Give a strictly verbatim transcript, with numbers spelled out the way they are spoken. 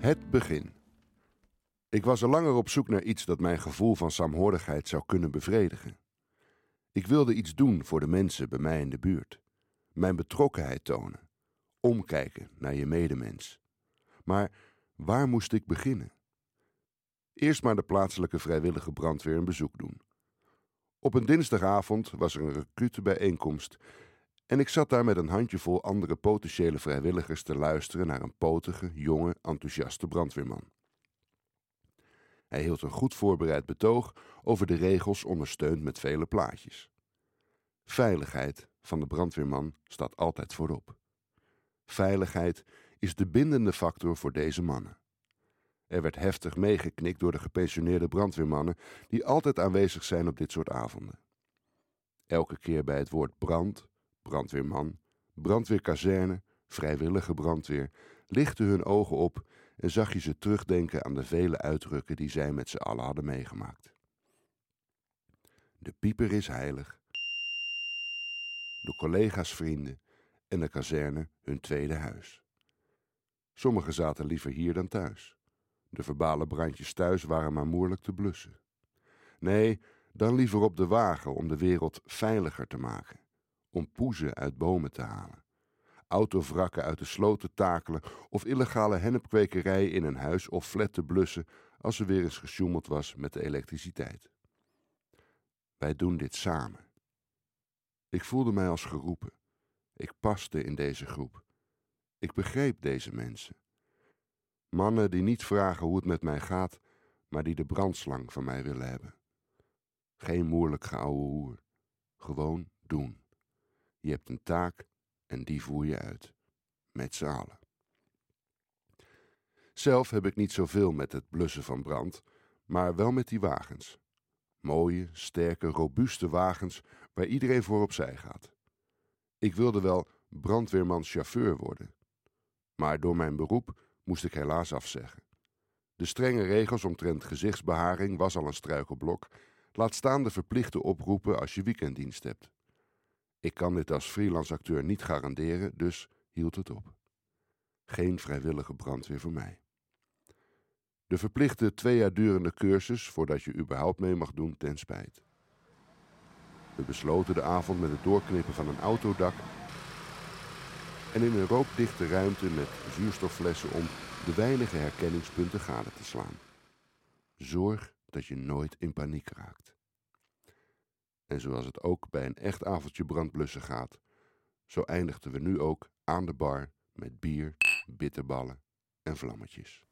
Het begin. Ik was al langer op zoek naar iets dat mijn gevoel van saamhorigheid zou kunnen bevredigen. Ik wilde iets doen voor de mensen bij mij in de buurt. Mijn betrokkenheid tonen. Omkijken naar je medemens. Maar waar moest ik beginnen? Eerst maar de plaatselijke vrijwillige brandweer een bezoek doen. Op een dinsdagavond was er een recrutenbijeenkomst en ik zat daar met een handjevol andere potentiële vrijwilligers te luisteren naar een potige, jonge, enthousiaste brandweerman. Hij hield een goed voorbereid betoog over de regels, ondersteund met vele plaatjes. Veiligheid van de brandweerman staat altijd voorop. Veiligheid is de bindende factor voor deze mannen. Er werd heftig meegeknikt door de gepensioneerde brandweermannen die altijd aanwezig zijn op dit soort avonden. Elke keer bij het woord brand, brandweerman, brandweerkazerne, vrijwillige brandweer lichtten hun ogen op en zag je ze terugdenken aan de vele uitdrukken die zij met z'n allen hadden meegemaakt. De pieper is heilig, de collega's vrienden en de kazerne hun tweede huis. Sommigen zaten liever hier dan thuis. De verbale brandjes thuis waren maar moeilijk te blussen. Nee, dan liever op de wagen om de wereld veiliger te maken. Om poezen uit bomen te halen. Autovrakken uit de sloot te takelen of illegale hennepkwekerij in een huis of flat te blussen als er weer eens gesjoemeld was met de elektriciteit. Wij doen dit samen. Ik voelde mij als geroepen. Ik paste in deze groep. Ik begreep deze mensen. Mannen die niet vragen hoe het met mij gaat, maar die de brandslang van mij willen hebben. Geen moeilijk geouwe hoer. Gewoon doen. Je hebt een taak en die voer je uit. Met z'n allen. Zelf heb ik niet zoveel met het blussen van brand, maar wel met die wagens. Mooie, sterke, robuuste wagens waar iedereen voor opzij gaat. Ik wilde wel brandweerman-chauffeur worden. Maar door mijn beroep moest ik helaas afzeggen. De strenge regels omtrent gezichtsbeharing was al een struikelblok, laat staan de verplichte oproepen als je weekenddienst hebt. Ik kan dit als freelance acteur niet garanderen, dus hield het op. Geen vrijwillige brandweer voor mij. De verplichte twee jaar durende cursus voordat je überhaupt mee mag doen, ten spijt. We besloten de avond met het doorknippen van een autodak en in een rookdichte ruimte met zuurstofflessen om de weinige herkenningspunten gade te slaan. Zorg dat je nooit in paniek raakt. En zoals het ook bij een echt avondje brandblussen gaat, zo eindigden we nu ook aan de bar met bier, bitterballen en vlammetjes.